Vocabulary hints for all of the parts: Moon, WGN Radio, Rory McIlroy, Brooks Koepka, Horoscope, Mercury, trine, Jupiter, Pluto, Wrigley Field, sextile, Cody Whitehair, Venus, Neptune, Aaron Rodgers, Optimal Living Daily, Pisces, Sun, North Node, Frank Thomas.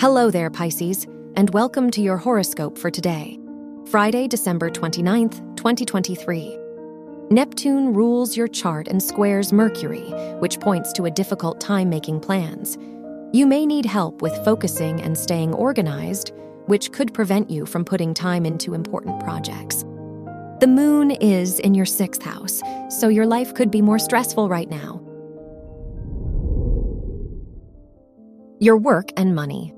Hello there, Pisces, and welcome to your horoscope for today, Friday, December 29th, 2023. Neptune rules your chart and squares Mercury, which points to a difficult time making plans. You may need help with focusing and staying organized, which could prevent you from putting time into important projects. The moon is in your 6th house, so your life could be more stressful right now. Your work and money.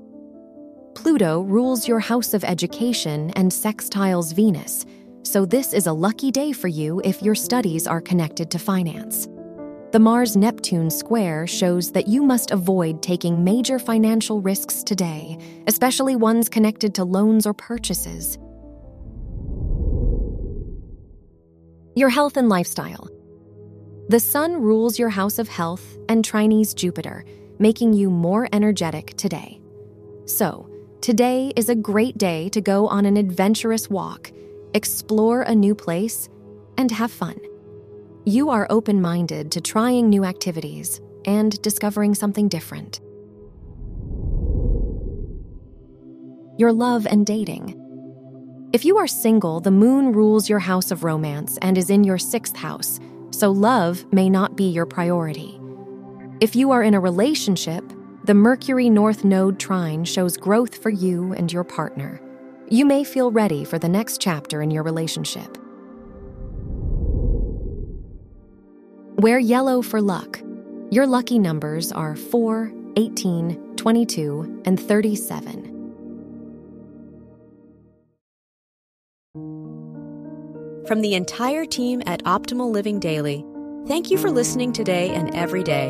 Pluto rules your house of education and sextiles Venus, so this is a lucky day for you if your studies are connected to finance. The Mars-Neptune square shows that you must avoid taking major financial risks today, especially ones connected to loans or purchases. Your health and lifestyle. The Sun rules your house of health and trines Jupiter, making you more energetic today. So, today is a great day to go on an adventurous walk, explore a new place, and have fun. You are open-minded to trying new activities and discovering something different. Your love and dating. If you are single, the moon rules your house of romance and is in your 6th house, so love may not be your priority. If you are in a relationship, the Mercury North Node trine shows growth for you and your partner. You may feel ready for the next chapter in your relationship. Wear yellow for luck. Your lucky numbers are 4, 18, 22, and 37. From the entire team at Optimal Living Daily, thank you for listening today and every day.